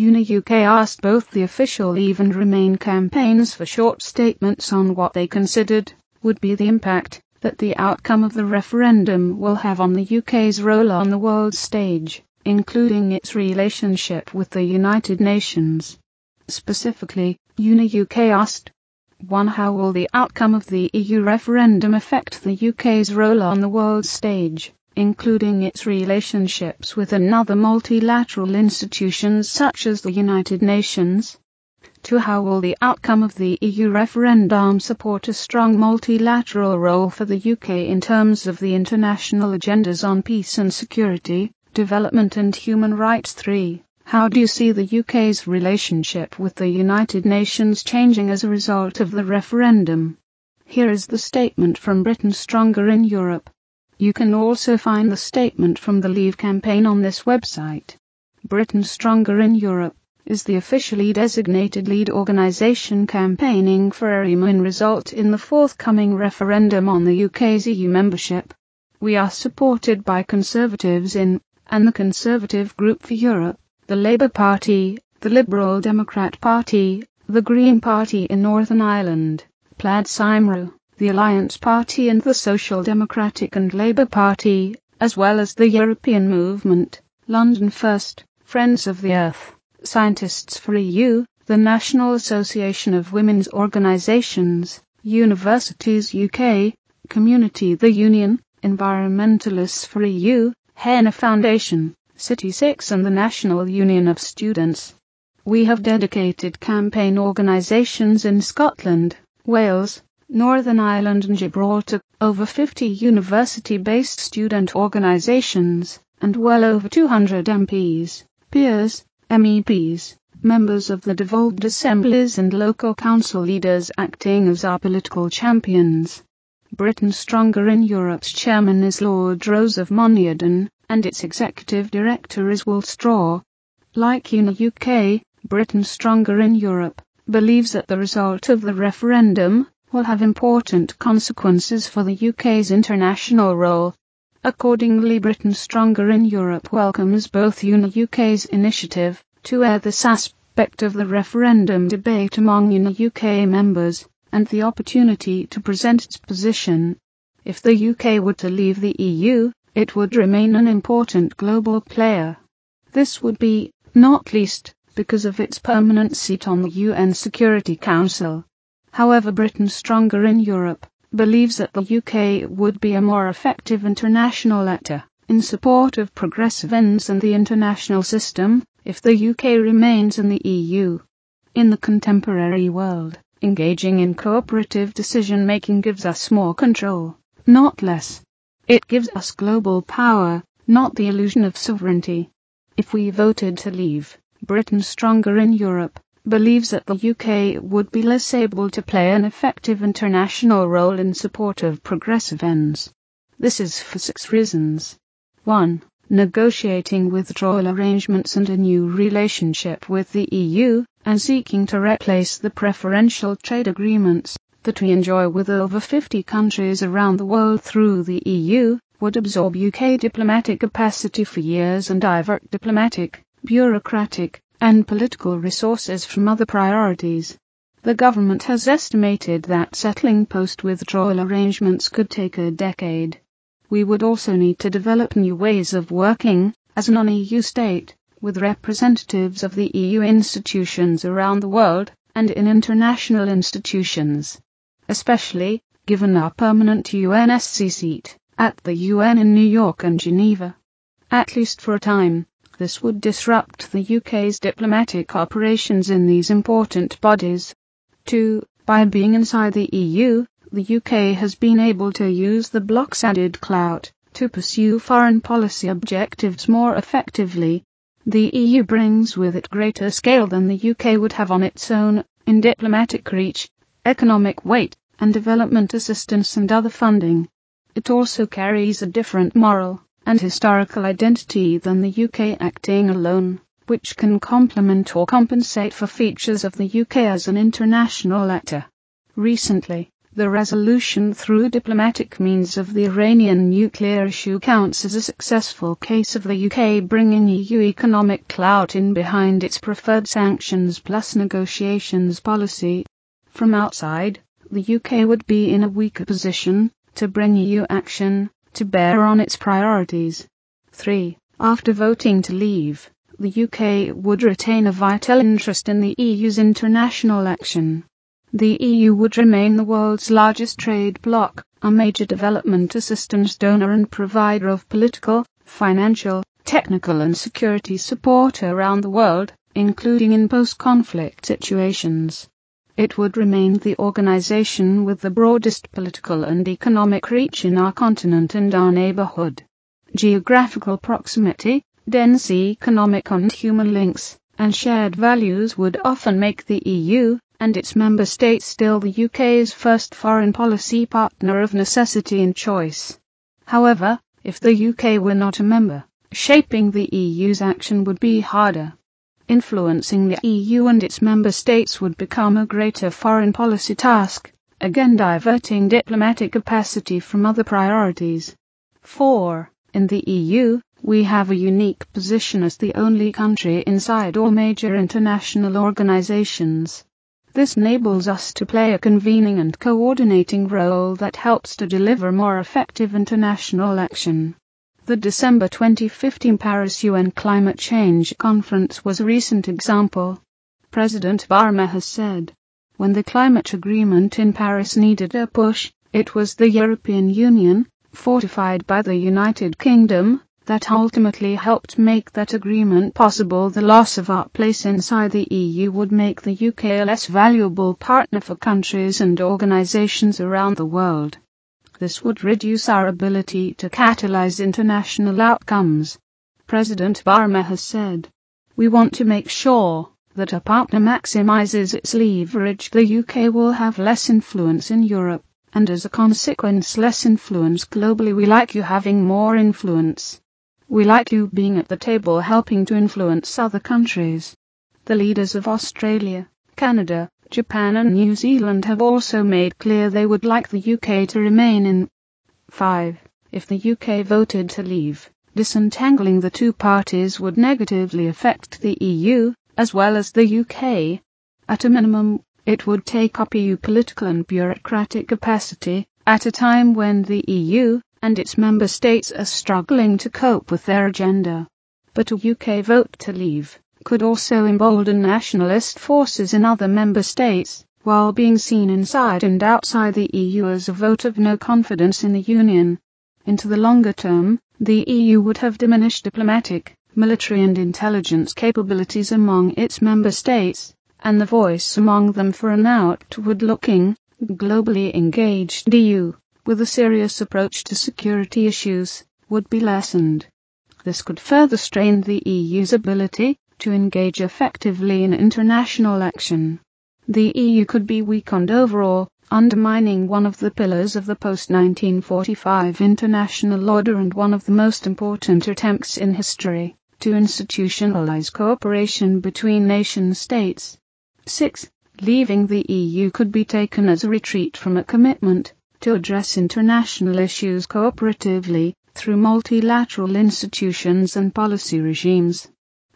UNA-UK asked both the official leave and remain campaigns for short statements on what they considered would be the impact that the outcome of the referendum will have on the UK's role on the world stage, including its relationship with the United Nations. Specifically, UNA-UK asked 1. How will the outcome of the EU referendum affect the UK's role on the world stage, including its relationships with other multilateral institutions such as the United Nations? 2. How will the outcome of the EU referendum support a strong multilateral role for the UK in terms of the international agendas on peace and security, development and human rights? 3. How do you see the UK's relationship with the United Nations changing as a result of the referendum? Here is the statement from Britain Stronger in Europe. You can also find the statement from the Leave campaign on this website. Britain Stronger in Europe is the officially designated lead organisation campaigning for a remain result in the forthcoming referendum on the UK's EU membership. We are supported by Conservatives in, and the Conservative Group for Europe, the Labour Party, the Liberal Democrat Party, the Green Party in Northern Ireland, Plaid Cymru, the Alliance Party and the Social Democratic and Labour Party, as well as the European Movement, London First, Friends of the Earth, Scientists for EU, the National Association of Women's Organisations, Universities UK, Community the Union, Environmentalists for EU, HENA Foundation, City Six and the National Union of Students. We have dedicated campaign organisations in Scotland, Wales, Northern Ireland and Gibraltar, over 50 university-based student organisations, and well over 200 MPs, peers, MEPs, members of the devolved assemblies and local council leaders acting as our political champions. Britain Stronger in Europe's chairman is Lord Rose of Moniaden, and its executive director is Will Straw. Like UNA-UK, Britain Stronger in Europe believes that the result of the referendum will have important consequences for the UK's international role. Accordingly, Britain Stronger in Europe welcomes both UNA-UK's initiative to air this aspect of the referendum debate among UNA-UK members, and the opportunity to present its position. If the UK were to leave the EU, it would remain an important global player. This would be, not least, because of its permanent seat on the UN Security Council. However, Britain Stronger in Europe believes that the UK would be a more effective international actor in support of progressive ends and the international system if the UK remains in the EU. In the contemporary world, engaging in cooperative decision-making gives us more control, not less. It gives us global power, not the illusion of sovereignty. If we voted to leave, Britain Stronger in Europe believes that the UK would be less able to play an effective international role in support of progressive ends. This is for 6 reasons. 1. Negotiating withdrawal arrangements and a new relationship with the EU, and seeking to replace the preferential trade agreements that we enjoy with over 50 countries around the world through the EU, would absorb UK diplomatic capacity for years and divert diplomatic, bureaucratic, and political resources from other priorities. The government has estimated that settling post-withdrawal arrangements could take a decade. We would also need to develop new ways of working, as a non-EU state, with representatives of the EU institutions around the world, and in international institutions. Especially, given our permanent UNSC seat, at the UN in New York and Geneva. At least for a time, this would disrupt the UK's diplomatic operations in these important bodies. 2. By being inside the EU, the UK has been able to use the bloc's added clout to pursue foreign policy objectives more effectively. The EU brings with it greater scale than the UK would have on its own, in diplomatic reach, economic weight, and development assistance and other funding. It also carries a different moral and historical identity than the UK acting alone, which can complement or compensate for features of the UK as an international actor. Recently, The resolution through diplomatic means of the Iranian nuclear issue counts as a successful case of the UK bringing EU economic clout in behind its preferred sanctions plus negotiations policy. From outside, the UK would be in a weaker position to bring EU action to bear on its priorities. 3. After voting to leave, the UK would retain a vital interest in the EU's international action. The EU would remain the world's largest trade bloc, a major development assistance donor and provider of political, financial, technical and security support around the world, including in post-conflict situations. It would remain the organization with the broadest political and economic reach in our continent and our neighborhood. Geographical proximity, dense economic and human links, and shared values would often make the EU and its member states still the UK's first foreign policy partner of necessity and choice. However, if the UK were not a member, shaping the EU's action would be harder. Influencing the EU and its member states would become a greater foreign policy task, again diverting diplomatic capacity from other priorities. 4. In the EU, we have a unique position as the only country inside all major international organizations. This enables us to play a convening and coordinating role that helps to deliver more effective international action. The December 2015 Paris UN Climate Change Conference was a recent example. President Barma has said, "When the climate agreement in Paris needed a push, it was the European Union, fortified by the United Kingdom, that ultimately helped make that agreement possible." The loss of our place inside the EU would make the UK a less valuable partner for countries and organisations around the world. This would reduce our ability to catalyse international outcomes. President Barma has said, "We want to make sure that a partner maximises its leverage. The UK will have less influence in Europe, and as a consequence less influence globally. We like you having more influence. We like you being at the table helping to influence other countries." The leaders of Australia, Canada, Japan and New Zealand have also made clear they would like the UK to remain in. 5. If the UK voted to leave, disentangling the two parties would negatively affect the EU, as well as the UK. At a minimum, it would take up EU political and bureaucratic capacity, at a time when the EU and its member states are struggling to cope with their agenda. But a UK vote to leave could also embolden nationalist forces in other member states, while being seen inside and outside the EU as a vote of no confidence in the Union. Into the longer term, the EU would have diminished diplomatic, military and intelligence capabilities among its member states, and the voice among them for an outward-looking, globally engaged EU with a serious approach to security issues would be lessened. This could further strain the EU's ability to engage effectively in international action. The EU could be weakened overall, undermining one of the pillars of the post-1945 international order and one of the most important attempts in history to institutionalize cooperation between nation states. 6. Leaving the EU could be taken as a retreat from a commitment to address international issues cooperatively, through multilateral institutions and policy regimes.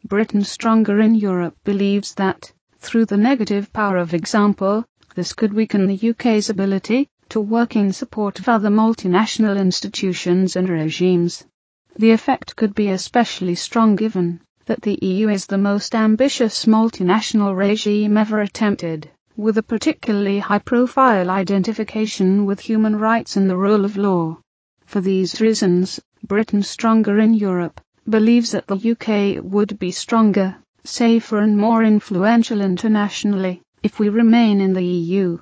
Britain Stronger in Europe believes that, through the negative power of example, this could weaken the UK's ability to work in support of other multinational institutions and regimes. The effect could be especially strong given that the EU is the most ambitious multinational regime ever attempted, with a particularly high-profile identification with human rights and the rule of law. For these reasons, Britain Stronger in Europe believes that the UK would be stronger, safer and more influential internationally if we remain in the EU.